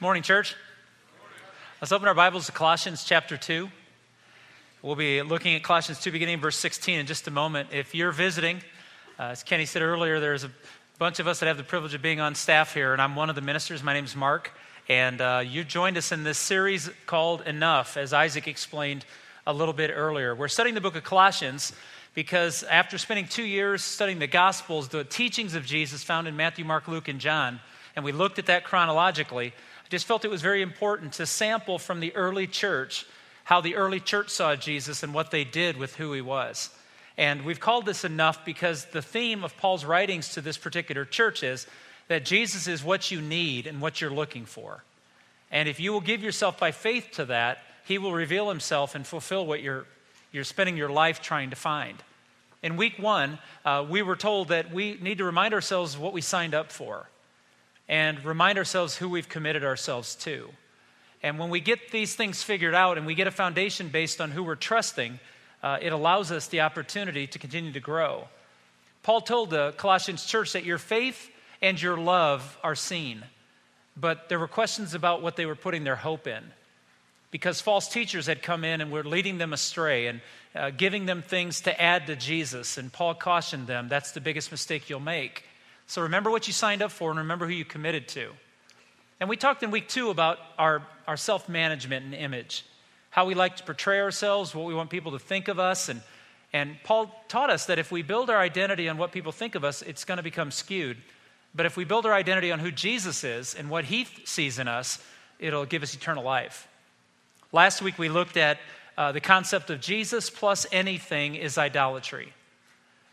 Morning, church. Let's open our Bibles to Colossians chapter 2. We'll be looking at Colossians 2, beginning in verse 16 in just a moment. If you're visiting, as Kenny said earlier, there's a bunch of us that have the privilege of being on staff here, and I'm one of the ministers. My name's Mark, and you joined us in this series called Enough, as Isaac explained a little bit earlier. We're studying the book of Colossians because after spending 2 years studying the Gospels, the teachings of Jesus found in Matthew, Mark, Luke, and John, and we looked at that chronologically, just felt it was very important to sample from the early church how the early church saw Jesus and what they did with who he was. And we've called this Enough because the theme of Paul's writings to this particular church is that Jesus is what you need and what you're looking for. And if you will give yourself by faith to that, he will reveal himself and fulfill what you're spending your life trying to find. In week one, we were told that we need to remind ourselves what we signed up for, and remind ourselves who we've committed ourselves to. And when we get these things figured out and we get a foundation based on who we're trusting, it allows us the opportunity to continue to grow. Paul told the Colossians church that your faith and your love are seen, but there were questions about what they were putting their hope in, because false teachers had come in and were leading them astray and giving them things to add to Jesus. And Paul cautioned them, that's the biggest mistake you'll make. So remember what you signed up for and remember who you committed to. And we talked in week two about our self-management and image, how we like to portray ourselves, what we want people to think of us. And Paul taught us that if we build our identity on what people think of us, it's going to become skewed. But if we build our identity on who Jesus is and what he sees in us, it'll give us eternal life. Last week we looked at the concept of Jesus plus anything is idolatry.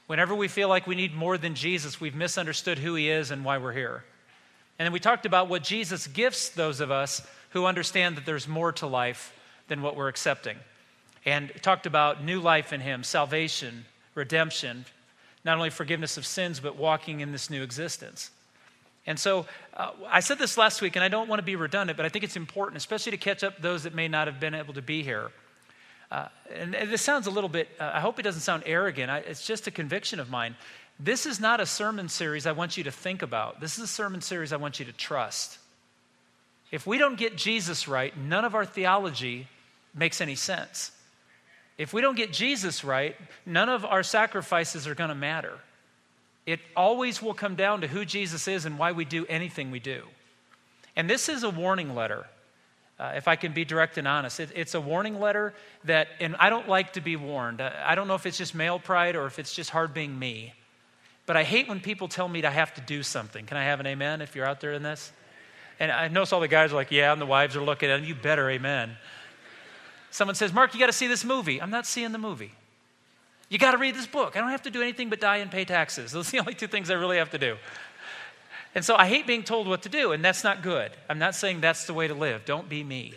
Whenever we feel like we need more than Jesus, we've misunderstood who he is and why we're here. And then we talked about what Jesus gifts those of us who understand that there's more to life than what we're accepting. And talked about new life in him, salvation, redemption, not only forgiveness of sins, but walking in this new existence. And so I said this last week, and I don't want to be redundant, but I think it's important, especially to catch up those that may not have been able to be here. And this sounds a little bit, I hope it doesn't sound arrogant. It's just a conviction of mine. This is not a sermon series I want you to think about. This is a sermon series I want you to trust. If we don't get Jesus right, none of our theology makes any sense. If we don't get Jesus right, none of our sacrifices are going to matter. It always will come down to who Jesus is and why we do anything we do. And this is a warning letter. If I can be direct and honest, it's a warning letter that, and I don't like to be warned. I don't know if it's just male pride or if it's just hard being me, but I hate when people tell me I have to do something. Can I have an amen if you're out there in this? And I notice all the guys are like, yeah, and the wives are looking at them, you better amen. Someone says, Mark, you got to see this movie. I'm not seeing the movie. You got to read this book. I don't have to do anything but die and pay taxes. Those are the only two things I really have to do. And so I hate being told what to do, and that's not good. I'm not saying that's the way to live. Don't be me.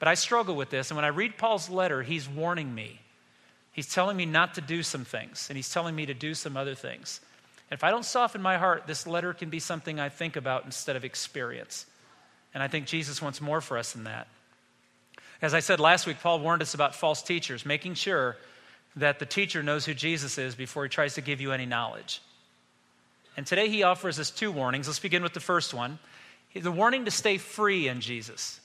But I struggle with this, and when I read Paul's letter, he's warning me. He's telling me not to do some things, and he's telling me to do some other things. And if I don't soften my heart, this letter can be something I think about instead of experience. And I think Jesus wants more for us than that. As I said last week, Paul warned us about false teachers, making sure that the teacher knows who Jesus is before he tries to give you any knowledge. And today he offers us two warnings. Let's begin with the first one. The warning to stay free in Jesus.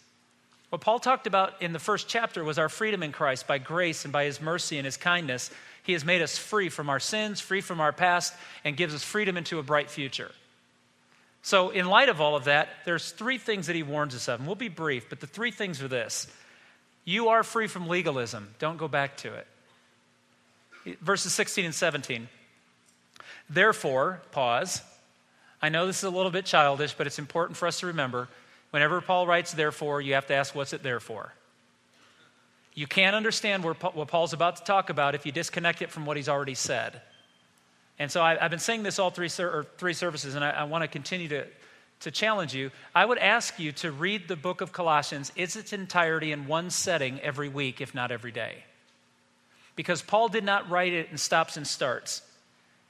What Paul talked about in the first chapter was our freedom in Christ by grace and by his mercy and his kindness. He has made us free from our sins, free from our past, and gives us freedom into a bright future. So in light of all of that, there's three things that he warns us of. And we'll be brief, but the three things are this. You are free from legalism. Don't go back to it. Verses 16 and 17. Therefore, pause. I know this is a little bit childish, but it's important for us to remember. Whenever Paul writes therefore, you have to ask, what's it there for? You can't understand what Paul's about to talk about if you disconnect it from what he's already said. And so I've been saying this all three services, and I want to continue to challenge you. I would ask you to read the book of Colossians in its entirety in one setting every week, if not every day. Because Paul did not write it in stops and starts.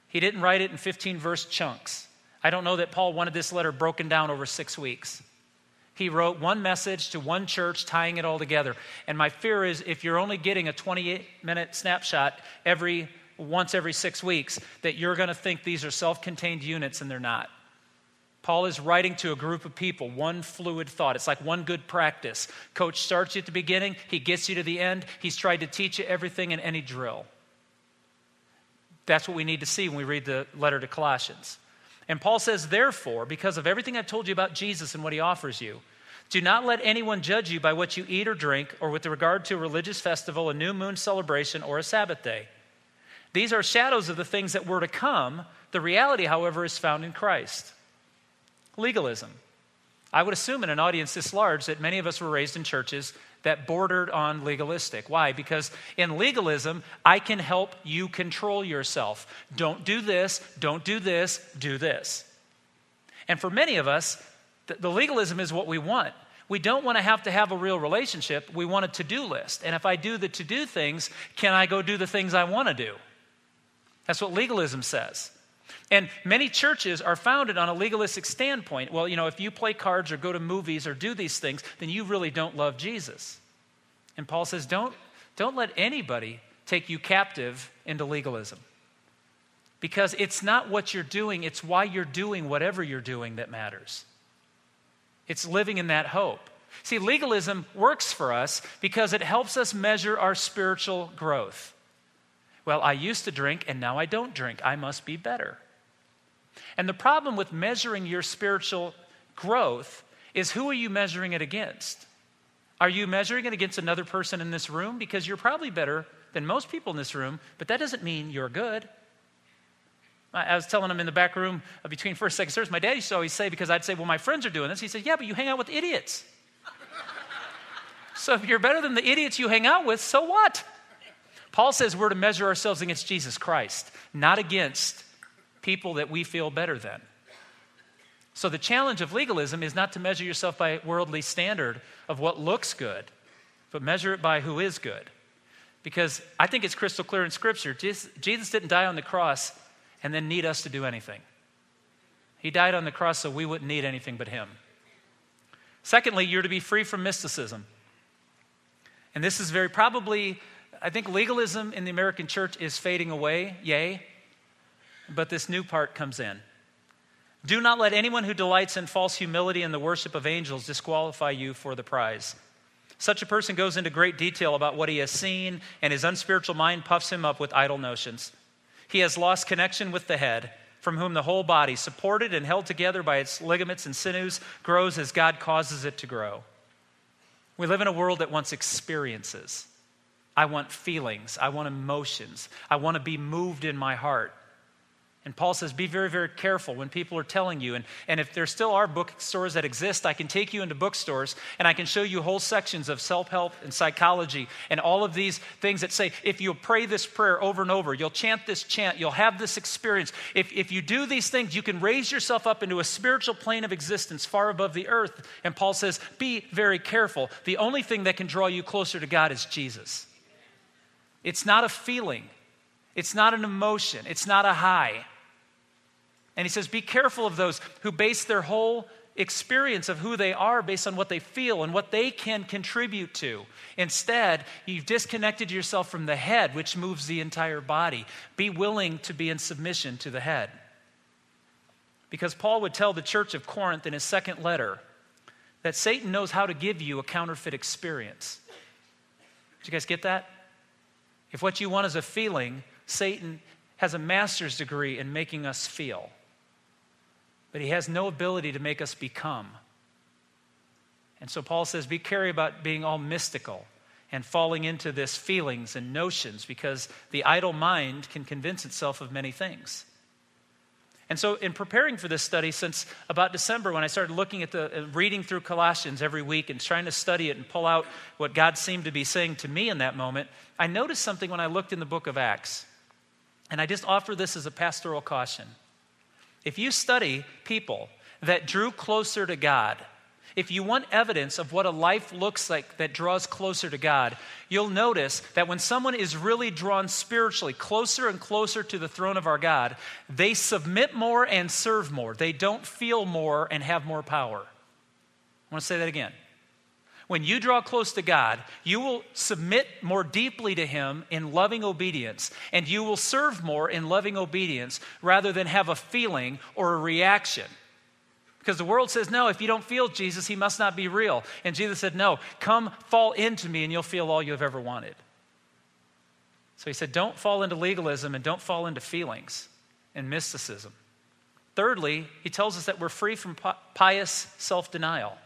He didn't write it in 15-verse chunks. I don't know that Paul wanted this letter broken down over 6 weeks. He wrote one message to one church, tying it all together. And my fear is if you're only getting a 28-minute snapshot once every 6 weeks, that you're going to think these are self-contained units, and they're not. Paul is writing to a group of people, one fluid thought. It's like one good practice. Coach starts you at the beginning, he gets you to the end, he's tried to teach you everything in any drill. That's what we need to see when we read the letter to Colossians. And Paul says, therefore, because of everything I've told you about Jesus and what he offers you, do not let anyone judge you by what you eat or drink, or with regard to a religious festival, a new moon celebration, or a Sabbath day. These are shadows of the things that were to come. The reality, however, is found in Christ. Legalism. I would assume in an audience this large that many of us were raised in churches that bordered on legalistic. Why? Because in legalism, I can help you control yourself. Don't do this, don't do this, do this. And for many of us, the legalism is what we want. We don't want to have a real relationship. We want a to-do list. And if I do the to-do things, can I go do the things I want to do? That's what legalism says. And many churches are founded on a legalistic standpoint. Well, you know, if you play cards or go to movies or do these things, then you really don't love Jesus. And Paul says, don't let anybody take you captive into legalism. Because it's not what you're doing, it's why you're doing whatever you're doing that matters. It's living in that hope. See, legalism works for us because it helps us measure our spiritual growth. Well, I used to drink and now I don't drink. I must be better. And the problem with measuring your spiritual growth is, who are you measuring it against? Are you measuring it against another person in this room? Because you're probably better than most people in this room, but that doesn't mean you're good. I was telling him in the back room between first and second service, my dad used to always say, because I'd say, well, my friends are doing this. He said, yeah, but you hang out with idiots. So if you're better than the idiots you hang out with, so what? Paul says we're to measure ourselves against Jesus Christ, not against people that we feel better than. So the challenge of legalism is not to measure yourself by a worldly standard of what looks good, but measure it by who is good. Because I think it's crystal clear in Scripture, Jesus didn't die on the cross and then need us to do anything. He died on the cross so we wouldn't need anything but him. Secondly, you're to be free from mysticism. And this is very probably, I think legalism in the American church is fading away, yay. But this new part comes in. Do not let anyone who delights in false humility and the worship of angels disqualify you for the prize. Such a person goes into great detail about what he has seen, and his unspiritual mind puffs him up with idle notions. He has lost connection with the head, from whom the whole body, supported and held together by its ligaments and sinews, grows as God causes it to grow. We live in a world that wants experiences. I want feelings. I want emotions. I want to be moved in my heart. And Paul says, be very, very careful when people are telling you. And if there still are bookstores that exist, I can take you into bookstores and I can show you whole sections of self-help and psychology and all of these things that say, if you'll pray this prayer over and over, you'll chant this chant, you'll have this experience. If you do these things, you can raise yourself up into a spiritual plane of existence far above the earth. And Paul says, be very careful. The only thing that can draw you closer to God is Jesus. It's not a feeling. It's not an emotion. It's not a high. And he says, be careful of those who base their whole experience of who they are based on what they feel and what they can contribute to. Instead, you've disconnected yourself from the head, which moves the entire body. Be willing to be in submission to the head. Because Paul would tell the church of Corinth in his second letter that Satan knows how to give you a counterfeit experience. Did you guys get that? If what you want is a feeling, Satan has a master's degree in making us feel, but he has no ability to make us become. And so Paul says, be careful about being all mystical and falling into this feelings and notions, because the idle mind can convince itself of many things. And so in preparing for this study, since about December, when I started looking at reading through Colossians every week and trying to study it and pull out what God seemed to be saying to me in that moment, I noticed something when I looked in the book of Acts. And I just offer this as a pastoral caution. If you study people that drew closer to God, if you want evidence of what a life looks like that draws closer to God, you'll notice that when someone is really drawn spiritually closer and closer to the throne of our God, they submit more and serve more. They don't feel more and have more power. I want to say that again. When you draw close to God, you will submit more deeply to him in loving obedience, and you will serve more in loving obedience rather than have a feeling or a reaction. Because the world says, no, if you don't feel Jesus, he must not be real. And Jesus said, no, come fall into me and you'll feel all you have ever wanted. So he said, don't fall into legalism and don't fall into feelings and mysticism. Thirdly, he tells us that we're free from pious self-denial.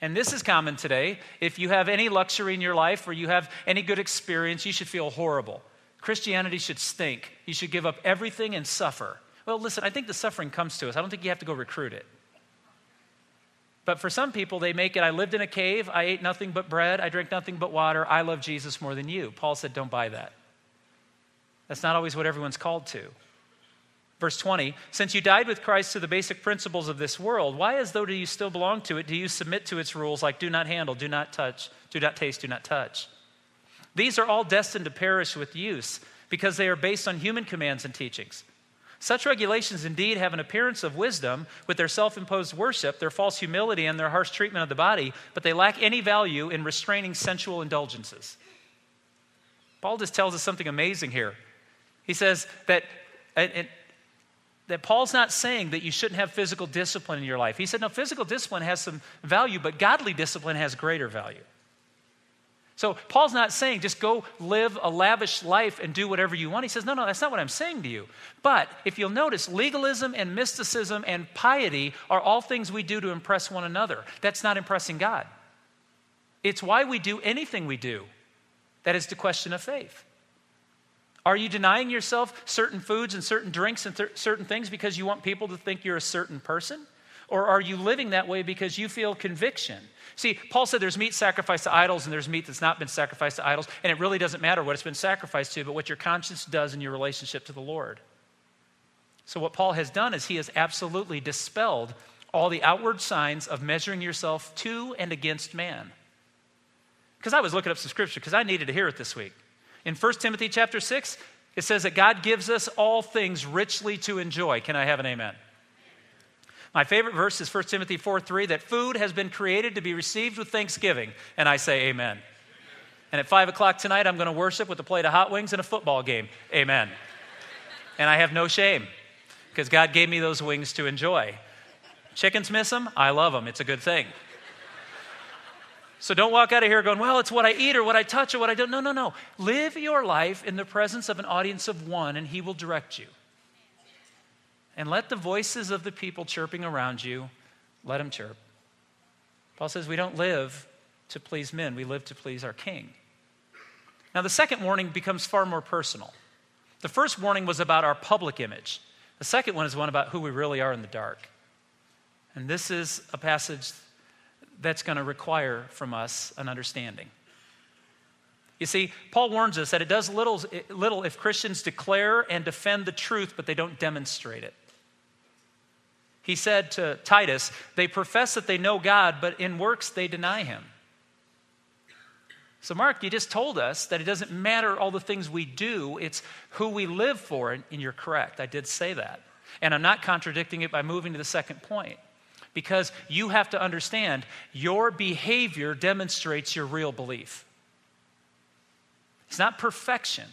And this is common today. If you have any luxury in your life or you have any good experience, you should feel horrible. Christianity should stink. You should give up everything and suffer. Well, listen, I think the suffering comes to us. I don't think you have to go recruit it. But for some people, they make it, I lived in a cave, I ate nothing but bread, I drank nothing but water, I love Jesus more than you. Paul said, don't buy that. That's not always what everyone's called to. Verse 20, since you died with Christ to the basic principles of this world, why, as though do you still belong to it, do you submit to its rules like do not handle, do not touch, do not taste, do not touch? These are all destined to perish with use because they are based on human commands and teachings. Such regulations indeed have an appearance of wisdom with their self-imposed worship, their false humility, and their harsh treatment of the body, but they lack any value in restraining sensual indulgences. Paul just tells us something amazing here. He says that Paul's not saying that you shouldn't have physical discipline in your life. He said, no, physical discipline has some value, but godly discipline has greater value. So Paul's not saying just go live a lavish life and do whatever you want. He says, no, that's not what I'm saying to you. But if you'll notice, legalism and mysticism and piety are all things we do to impress one another. That's not impressing God. It's why we do anything we do. That is the question of faith. Are you denying yourself certain foods and certain drinks and certain things because you want people to think you're a certain person? Or are you living that way because you feel conviction? See, Paul said there's meat sacrificed to idols and there's meat that's not been sacrificed to idols, and it really doesn't matter what it's been sacrificed to, but what your conscience does in your relationship to the Lord. So what Paul has done is he has absolutely dispelled all the outward signs of measuring yourself to and against man. Because I was looking up some scripture because I needed to hear it this week. In 1 Timothy chapter 6, it says that God gives us all things richly to enjoy. Can I have an amen? My favorite verse is 1 Timothy 4:3, that food has been created to be received with thanksgiving. And I say amen. And at 5 o'clock tonight, I'm going to worship with a plate of hot wings and a football game. Amen. And I have no shame because God gave me those wings to enjoy. Chickens miss them. I love them. It's a good thing. So don't walk out of here going, well, it's what I eat or what I touch or what I don't. No. Live your life in the presence of an audience of one and he will direct you. And let the voices of the people chirping around you, let them chirp. Paul says we don't live to please men, we live to please our King. Now the second warning becomes far more personal. The first warning was about our public image. The second one is one about who we really are in the dark. And this is a passage that's going to require from us an understanding. You see, Paul warns us that it does little if Christians declare and defend the truth, but they don't demonstrate it. He said to Titus, they profess that they know God, but in works they deny him. So Mark, you just told us that it doesn't matter all the things we do, it's who we live for, and you're correct, I did say that. And I'm not contradicting it by moving to the second point. Because you have to understand, your behavior demonstrates your real belief. It's not perfection,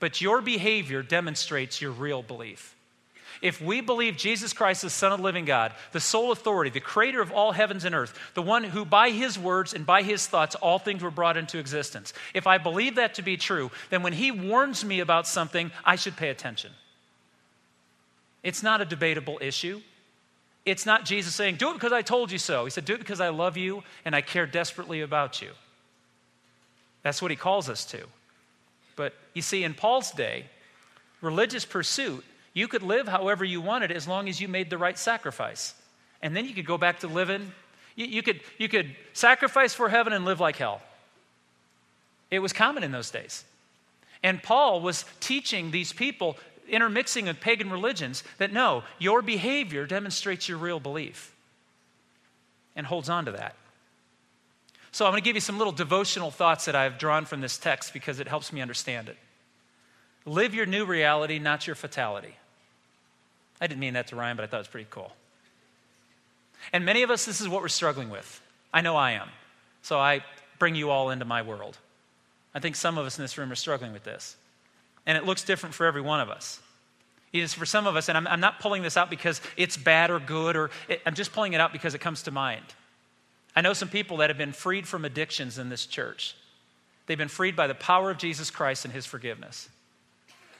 but your behavior demonstrates your real belief. If we believe Jesus Christ is the Son of the living God, the sole authority, the creator of all heavens and earth, the one who by his words and by his thoughts all things were brought into existence. If I believe that to be true, then when he warns me about something, I should pay attention. It's not a debatable issue. It's not Jesus saying, do it because I told you so. He said, do it because I love you and I care desperately about you. That's what he calls us to. But you see, in Paul's day, religious pursuit, you could live however you wanted as long as you made the right sacrifice. And then you could go back to living. You could sacrifice for heaven and live like hell. It was common in those days. And Paul was teaching these people, intermixing of pagan religions, that no, your behavior demonstrates your real belief and holds on to that. So I'm going to give you some little devotional thoughts that I've drawn from this text because it helps me understand it. Live your new reality, not your fatality. I didn't mean that to rhyme, but I thought it was pretty cool. And many of us, this is what we're struggling with. I know I am. So I bring you all into my world. I think some of us in this room are struggling with this. And it looks different for every one of us. It is for some of us, and I'm not pulling this out because it's bad or good, or I'm just pulling it out because it comes to mind. I know some people that have been freed from addictions in this church. They've been freed by the power of Jesus Christ and his forgiveness.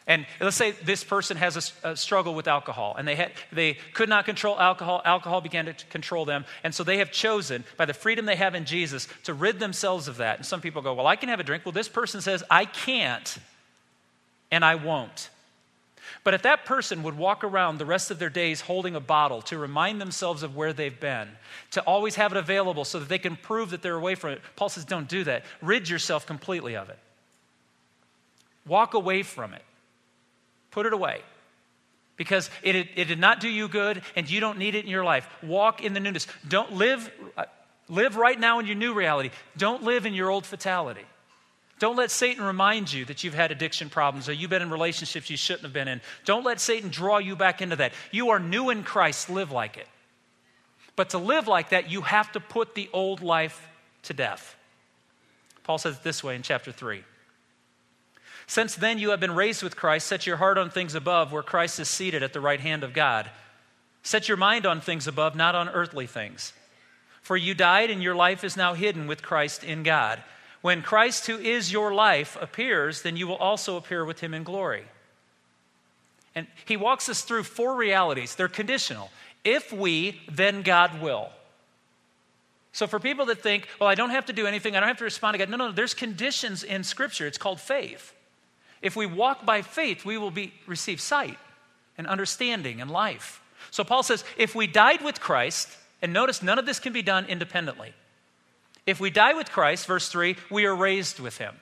And let's say this person has a struggle with alcohol, and they could not control alcohol. Alcohol began to control them, and so they have chosen, by the freedom they have in Jesus, to rid themselves of that. And some people go, well, I can have a drink. Well, this person says, I can't, and I won't. But if that person would walk around the rest of their days holding a bottle to remind themselves of where they've been, to always have it available so that they can prove that they're away from it, Paul says, don't do that. Rid yourself completely of it. Walk away from it. Put it away, because it did not do you good, and you don't need it in your life. Walk in the newness. Don't live right now in your new reality. Don't live in your old fatality. Don't let Satan remind you that you've had addiction problems or you've been in relationships you shouldn't have been in. Don't let Satan draw you back into that. You are new in Christ. Live like it. But to live like that, you have to put the old life to death. Paul says it this way in chapter 3. Since then you have been raised with Christ, set your heart on things above, where Christ is seated at the right hand of God. Set your mind on things above, not on earthly things. For you died, and your life is now hidden with Christ in God. When Christ, who is your life, appears, then you will also appear with him in glory. And he walks us through four realities. They're conditional. If we, then God will. So for people that think, well, I don't have to do anything, I don't have to respond to God. No, there's conditions in Scripture. It's called faith. If we walk by faith, we will receive sight and understanding and life. So Paul says, if we died with Christ, and notice none of this can be done independently. If we die with Christ, verse 3, we are raised with him.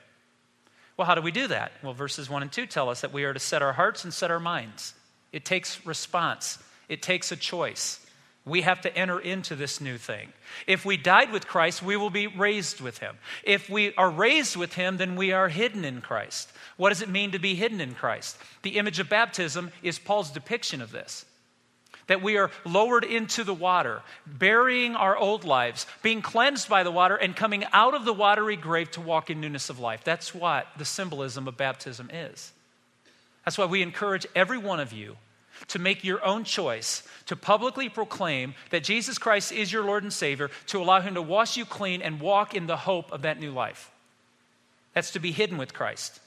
Well, how do we do that? Well, verses 1 and 2 tell us that we are to set our hearts and set our minds. It takes response. It takes a choice. We have to enter into this new thing. If we died with Christ, we will be raised with him. If we are raised with him, then we are hidden in Christ. What does it mean to be hidden in Christ? The image of baptism is Paul's depiction of this. That we are lowered into the water, burying our old lives, being cleansed by the water, and coming out of the watery grave to walk in newness of life. That's what the symbolism of baptism is. That's why we encourage every one of you to make your own choice, to publicly proclaim that Jesus Christ is your Lord and Savior, to allow him to wash you clean and walk in the hope of that new life. That's to be hidden with Christ.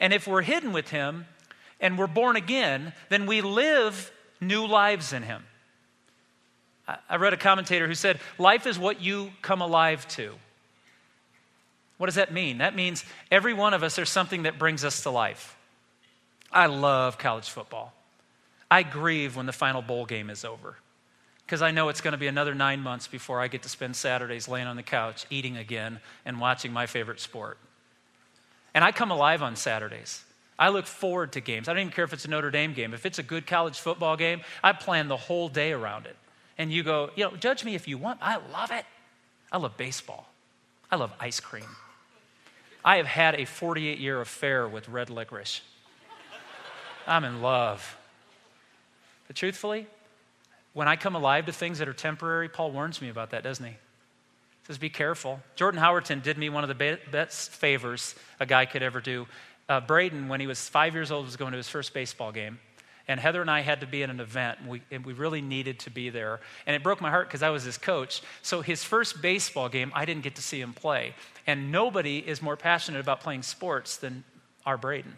And if we're hidden with him and we're born again, then we live new lives in him. I read a commentator who said, life is what you come alive to. What does that mean? That means every one of us, there's something that brings us to life. I love college football. I grieve when the final bowl game is over, because I know it's going to be another 9 months before I get to spend Saturdays laying on the couch, eating again, and watching my favorite sport. And I come alive on Saturdays. I look forward to games. I don't even care if it's a Notre Dame game. If it's a good college football game, I plan the whole day around it. And you go, judge me if you want. I love it. I love baseball. I love ice cream. I have had a 48-year affair with red licorice. I'm in love. But truthfully, when I come alive to things that are temporary, Paul warns me about that, doesn't he? He says, be careful. Jordan Howerton did me one of the best favors a guy could ever do. Braden, when he was 5 years old, was going to his first baseball game. And Heather and I had to be in an event, and we really needed to be there. And it broke my heart because I was his coach. So his first baseball game, I didn't get to see him play. And nobody is more passionate about playing sports than our Braden.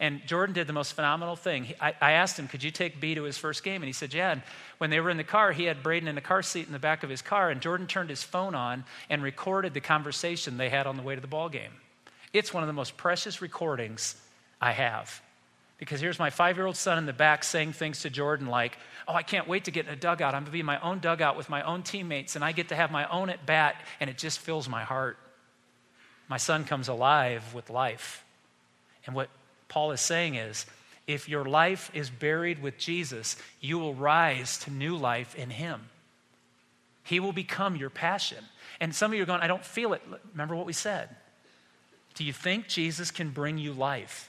And Jordan did the most phenomenal thing. I asked him, could you take B to his first game? And he said, yeah. And when they were in the car, he had Braden in the car seat in the back of his car, and Jordan turned his phone on and recorded the conversation they had on the way to the ball game. It's one of the most precious recordings I have, because here's my 5-year-old son in the back saying things to Jordan like, oh, I can't wait to get in a dugout. I'm going to be in my own dugout with my own teammates, and I get to have my own at bat, and it just fills my heart. My son comes alive with life. And what Paul is saying is, if your life is buried with Jesus, you will rise to new life in him. He will become your passion. And some of you are going, I don't feel it. Remember what we said. Do you think Jesus can bring you life?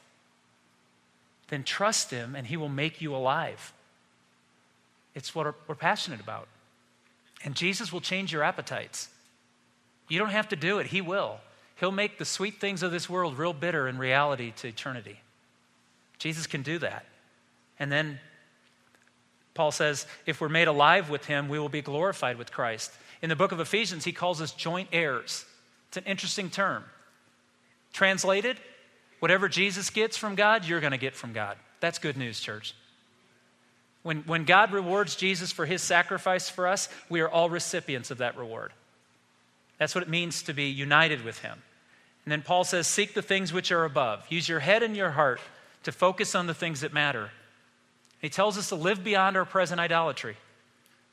Then trust him and he will make you alive. It's what we're passionate about. And Jesus will change your appetites. You don't have to do it. He will. He'll make the sweet things of this world real bitter in reality to eternity. Jesus can do that. And then Paul says, if we're made alive with him, we will be glorified with Christ. In the book of Ephesians, he calls us joint heirs. It's an interesting term. Translated, whatever Jesus gets from God, you're going to get from God. That's good news, church. When God rewards Jesus for his sacrifice for us, we are all recipients of that reward. That's what it means to be united with him. And then Paul says, seek the things which are above. Use your head and your heart to focus on the things that matter. He tells us to live beyond our present idolatry.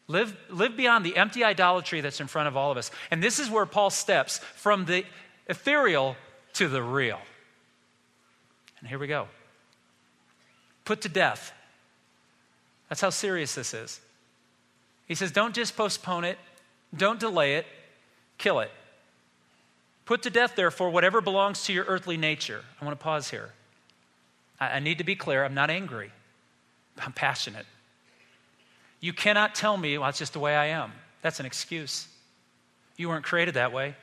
Live beyond the empty idolatry that's in front of all of us. And this is where Paul steps from the ethereal to the real. And here we go. Put to death. That's how serious this is. He says, don't just postpone it. Don't delay it. Kill it. Put to death, therefore, whatever belongs to your earthly nature. I want to pause here. I need to be clear. I'm not angry. I'm passionate. You cannot tell me, well, it's just the way I am. That's an excuse. You weren't created that way.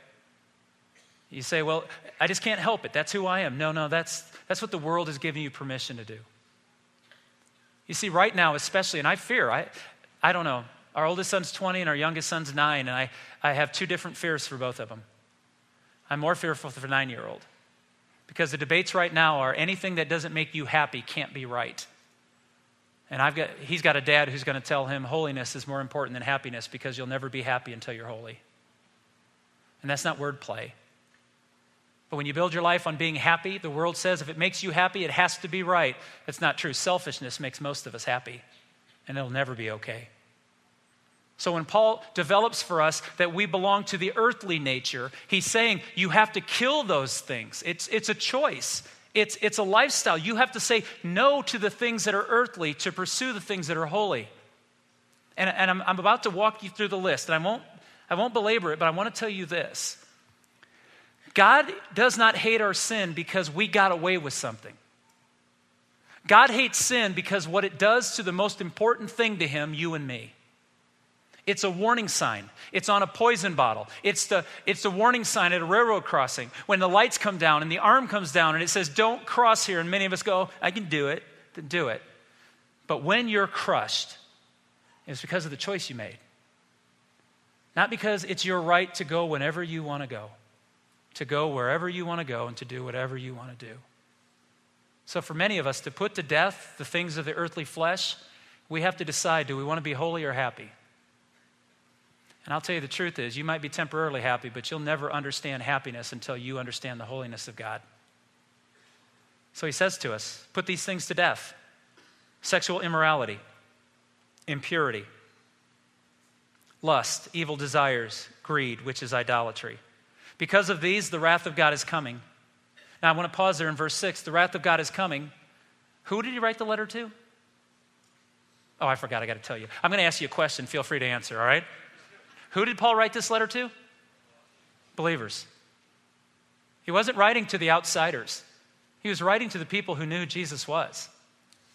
You say, well, I just can't help it. That's who I am. No, that's what the world is giving you permission to do. You see, right now, especially, and I fear, I don't know. Our oldest son's 20 and our youngest son's 9, and I have two different fears for both of them. I'm more fearful for the 9-year-old because the debates right now are anything that doesn't make you happy can't be right. And he's got a dad who's going to tell him holiness is more important than happiness because you'll never be happy until you're holy. And that's not wordplay. But when you build your life on being happy, the world says if it makes you happy, it has to be right. That's not true. Selfishness makes most of us happy, and it'll never be okay. So when Paul develops for us that we belong to the earthly nature, he's saying you have to kill those things. It's a choice. It's a lifestyle. You have to say no to the things that are earthly to pursue the things that are holy. And I'm about to walk you through the list, and I won't belabor it, but I want to tell you this. God does not hate our sin because we got away with something. God hates sin because what it does to the most important thing to him, you and me. It's a warning sign. It's on a poison bottle. It's the warning sign at a railroad crossing when the lights come down and the arm comes down and it says, don't cross here. And many of us go, I can do it, then do it. But when you're crushed, it's because of the choice you made. Not because it's your right to go whenever you want to go. To go wherever you want to go and to do whatever you want to do. So for many of us, to put to death the things of the earthly flesh, we have to decide, do we want to be holy or happy? And I'll tell you the truth is, you might be temporarily happy, but you'll never understand happiness until you understand the holiness of God. So he says to us, put these things to death. Sexual immorality, impurity, lust, evil desires, greed, which is idolatry. Because of these, the wrath of God is coming. Now, I want to pause there in verse 6. The wrath of God is coming. Who did he write the letter to? Oh, I forgot. I got to tell you. I'm going to ask you a question. Feel free to answer, all right? Who did Paul write this letter to? Believers. He wasn't writing to the outsiders. He was writing to the people who knew who Jesus was.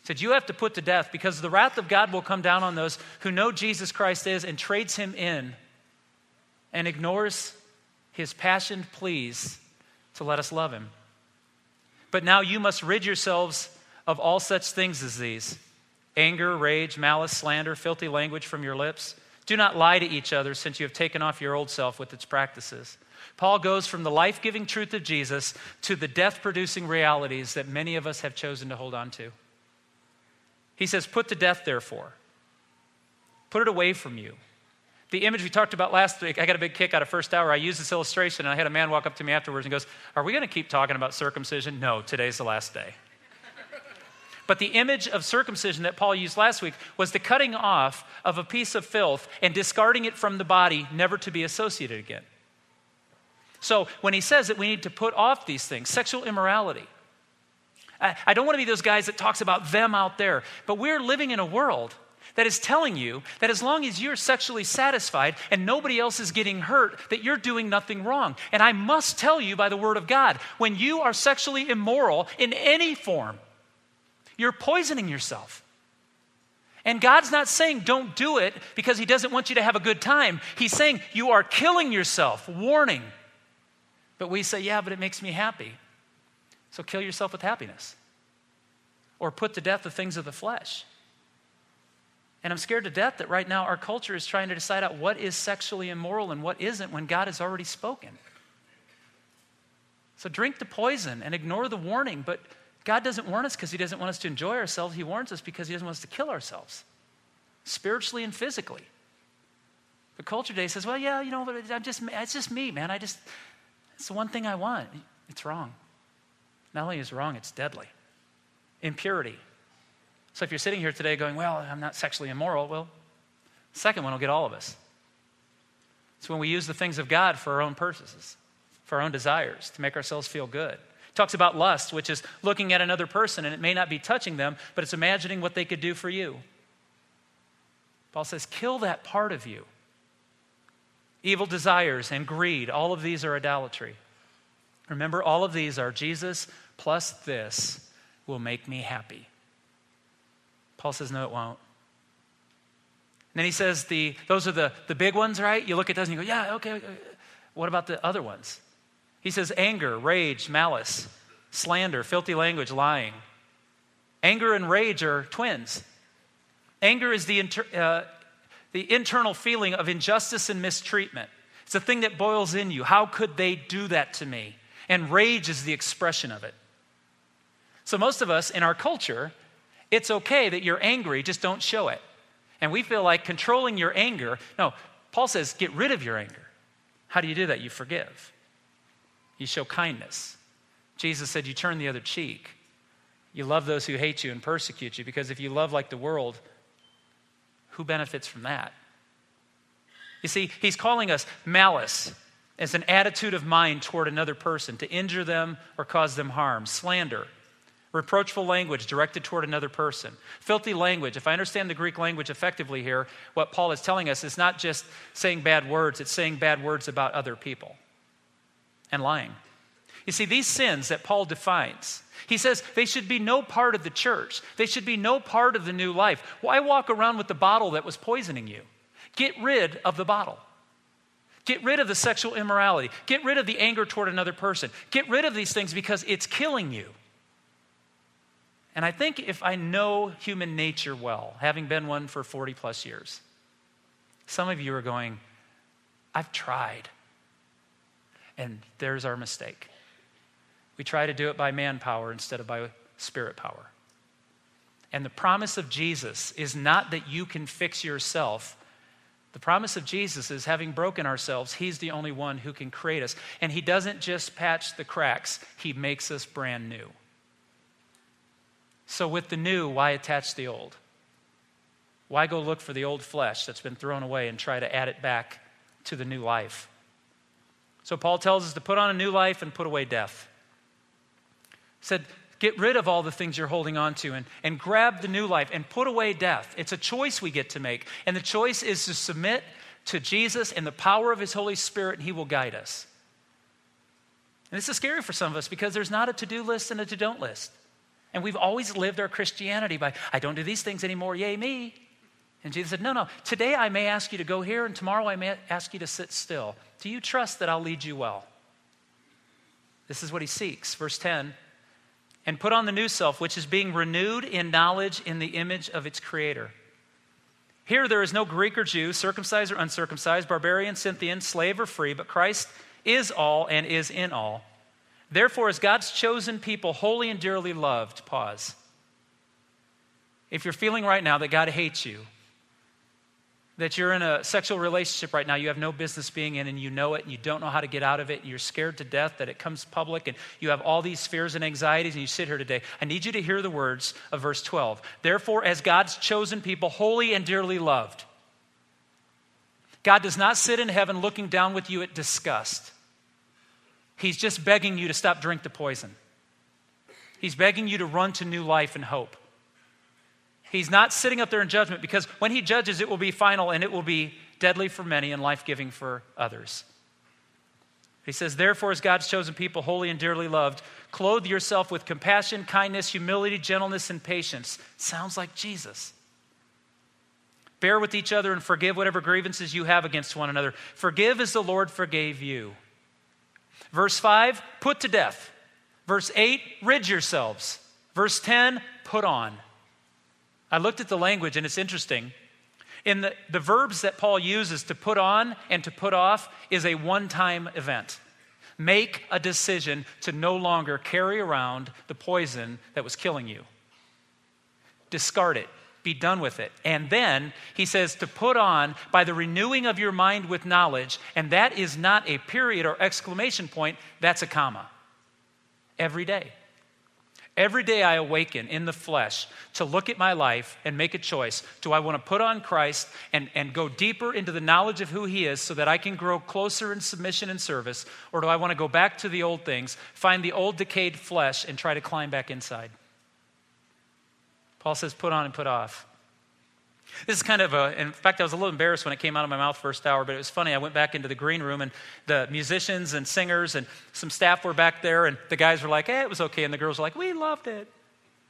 He said, you have to put to death because the wrath of God will come down on those who know Jesus Christ is and trades him in and ignores his passionate pleas to let us love him. But now you must rid yourselves of all such things as these: anger, rage, malice, slander, filthy language from your lips. Do not lie to each other, since you have taken off your old self with its practices. Paul goes from the life-giving truth of Jesus to the death-producing realities that many of us have chosen to hold on to. He says, put to death, therefore. Put it away from you. The image we talked about last week, I got a big kick out of first hour. I used this illustration, and I had a man walk up to me afterwards and goes, are we going to keep talking about circumcision? No, today's the last day. But the image of circumcision that Paul used last week was the cutting off of a piece of filth and discarding it from the body, never to be associated again. So when he says that we need to put off these things, sexual immorality, I don't want to be those guys that talks about them out there, but we're living in a world that is telling you that as long as you're sexually satisfied and nobody else is getting hurt, that you're doing nothing wrong. And I must tell you by the word of God, when you are sexually immoral in any form, you're poisoning yourself. And God's not saying don't do it because he doesn't want you to have a good time. He's saying you are killing yourself, warning. But we say, yeah, but it makes me happy. So kill yourself with happiness. or put to death the things of the flesh. And I'm scared to death that right now our culture is trying to decide out what is sexually immoral and what isn't when God has already spoken. So drink the poison and ignore the warning, but God doesn't warn us because he doesn't want us to enjoy ourselves. He warns us because he doesn't want us to kill ourselves, spiritually and physically. But culture today says, well, yeah, you know, it's just me, man. It's the one thing I want. It's wrong. Not only is it wrong, it's deadly. Impurity. So if you're sitting here today going, well, I'm not sexually immoral, well, the second one will get all of us. It's when we use the things of God for our own purposes, for our own desires, to make ourselves feel good. It talks about lust, which is looking at another person, and it may not be touching them, but it's imagining what they could do for you. Paul says, kill that part of you. Evil desires and greed, all of these are idolatry. Remember, all of these are Jesus plus this will make me happy. Paul says, no, it won't. And then he says, those are the big ones, right? You look at those and you go, yeah, okay. What about the other ones? He says, anger, rage, malice, slander, filthy language, lying. Anger and rage are twins. Anger is the internal feeling of injustice and mistreatment. It's a thing that boils in you. How could they do that to me? And rage is the expression of it. So most of us in our culture, it's okay that you're angry, just don't show it. And we feel like controlling your anger. No, Paul says, get rid of your anger. How do you do that? You forgive. You show kindness. Jesus said, you turn the other cheek. You love those who hate you and persecute you, because if you love like the world, who benefits from that? You see, he's calling us malice as an attitude of mind toward another person, to injure them or cause them harm. Slander, reproachful language directed toward another person. Filthy language. If I understand the Greek language effectively here, what Paul is telling us is not just saying bad words, it's saying bad words about other people. And lying. You see, these sins that Paul defines, he says they should be no part of the church. They should be no part of the new life. Why walk around with the bottle that was poisoning you? Get rid of the bottle. Get rid of the sexual immorality. Get rid of the anger toward another person. Get rid of these things because it's killing you. And I think if I know human nature well, having been one for 40 plus years, some of you are going, I've tried. And there's our mistake. We try to do it by manpower instead of by spirit power. And the promise of Jesus is not that you can fix yourself. The promise of Jesus is, having broken ourselves, he's the only one who can create us. And he doesn't just patch the cracks, he makes us brand new. So with the new, why attach the old? Why go look for the old flesh that's been thrown away and try to add it back to the new life? So Paul tells us to put on a new life and put away death. He said, get rid of all the things you're holding on to and grab the new life and put away death. It's a choice we get to make. And the choice is to submit to Jesus and the power of his Holy Spirit, and he will guide us. And this is scary for some of us because there's not a to-do list and a to-don't list. And we've always lived our Christianity by, I don't do these things anymore, yay me. And Jesus said, no, today I may ask you to go here and tomorrow I may ask you to sit still. Do you trust that I'll lead you well? This is what he seeks. Verse 10, and put on the new self, which is being renewed in knowledge in the image of its creator. Here there is no Greek or Jew, circumcised or uncircumcised, barbarian, Scythian, slave or free, but Christ is all and is in all. Therefore, as God's chosen people, holy and dearly loved, pause. If you're feeling right now that God hates you, that you're in a sexual relationship right now you have no business being in and you know it and you don't know how to get out of it and you're scared to death that it comes public and you have all these fears and anxieties and you sit here today, I need you to hear the words of verse 12. Therefore, as God's chosen people, holy and dearly loved. God does not sit in heaven looking down with you at disgust. He's just begging you to stop drinking the poison. He's begging you to run to new life and hope. He's not sitting up there in judgment, because when he judges, it will be final and it will be deadly for many and life-giving for others. He says, therefore, as God's chosen people, holy and dearly loved, clothe yourself with compassion, kindness, humility, gentleness, and patience. Sounds like Jesus. Bear with each other and forgive whatever grievances you have against one another. Forgive as the Lord forgave you. Verse 5, put to death. Verse 8, rid yourselves. Verse 10, put on. I looked at the language and it's interesting. In the verbs that Paul uses, to put on and to put off is a one-time event. Make a decision to no longer carry around the poison that was killing you. Discard it. Be done with it. And then he says to put on by the renewing of your mind with knowledge, and that is not a period or exclamation point, that's a comma. Every day. Every day I awaken in the flesh to look at my life and make a choice. Do I want to put on Christ and go deeper into the knowledge of who he is so that I can grow closer in submission and service? Or do I want to go back to the old things, find the old decayed flesh and try to climb back inside? Paul says put on and put off. This is kind of in fact, I was a little embarrassed when it came out of my mouth first hour, but it was funny. I went back into the green room and the musicians and singers and some staff were back there and the guys were like, hey, it was okay. And the girls were like, we loved it.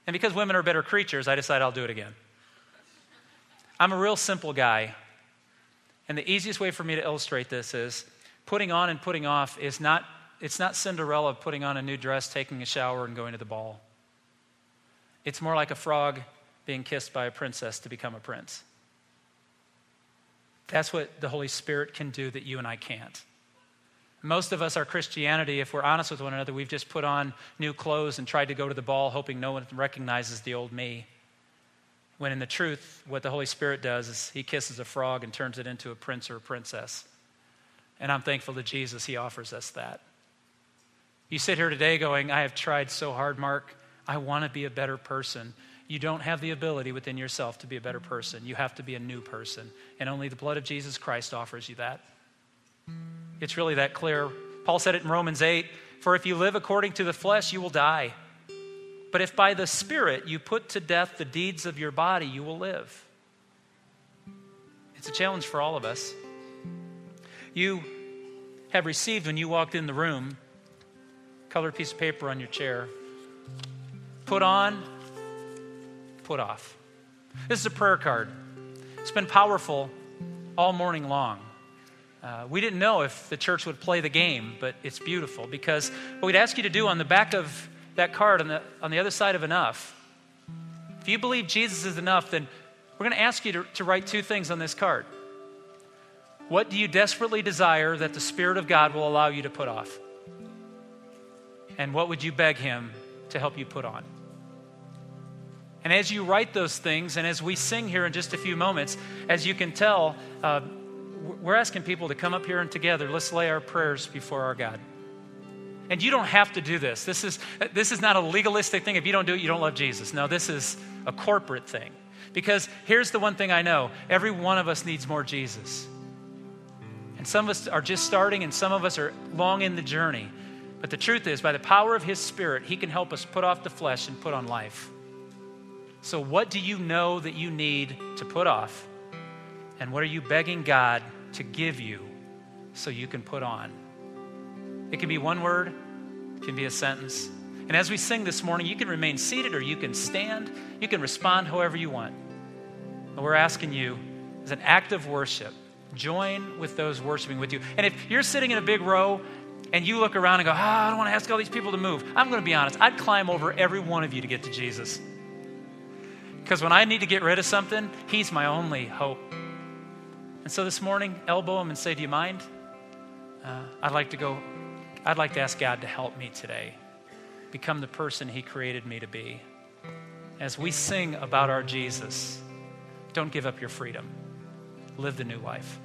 And because women are better creatures, I decided I'll do it again. I'm a real simple guy. And the easiest way for me to illustrate this is putting on and putting off is not, it's not Cinderella putting on a new dress, taking a shower and going to the ball. It's more like a frog being kissed by a princess to become a prince. That's what the Holy Spirit can do that you and I can't. Most of us, our Christianity, if we're honest with one another, we've just put on new clothes and tried to go to the ball hoping no one recognizes the old me. When in the truth, what the Holy Spirit does is he kisses a frog and turns it into a prince or a princess. And I'm thankful to Jesus, he offers us that. You sit here today going, I have tried so hard, Mark. I want to be a better person. You don't have the ability within yourself to be a better person. You have to be a new person. And only the blood of Jesus Christ offers you that. It's really that clear. Paul said it in Romans 8, for if you live according to the flesh, you will die. But if by the Spirit you put to death the deeds of your body, you will live. It's a challenge for all of us. You have received, when you walked in the room, a colored piece of paper on your chair. Put on, put off. This is a prayer card. It's been powerful all morning long. We didn't know if the church would play the game, but it's beautiful because what we'd ask you to do on the back of that card, on the other side of enough, if you believe Jesus is enough, then we're going to ask you to write two things on this card. What do you desperately desire that the Spirit of God will allow you to put off? And what would you beg him to help you put on? And as you write those things, and as we sing here in just a few moments, as you can tell, we're asking people to come up here and together, let's lay our prayers before our God. And you don't have to do this. This is not a legalistic thing. If you don't do it, you don't love Jesus. No, this is a corporate thing. Because here's the one thing I know. Every one of us needs more Jesus. And some of us are just starting, and some of us are long in the journey. But the truth is, by the power of his Spirit, he can help us put off the flesh and put on life. So what do you know that you need to put off? And what are you begging God to give you so you can put on? It can be one word, it can be a sentence. And as we sing this morning, you can remain seated or you can stand. You can respond however you want. But we're asking you, as an act of worship, join with those worshiping with you. And if you're sitting in a big row and you look around and go, I don't want to ask all these people to move. I'm going to be honest. I'd climb over every one of you to get to Jesus. Because when I need to get rid of something, he's my only hope. And so this morning, elbow him and say, do you mind? I'd like to ask God to help me today. Become the person he created me to be. As we sing about our Jesus, don't give up your freedom. Live the new life.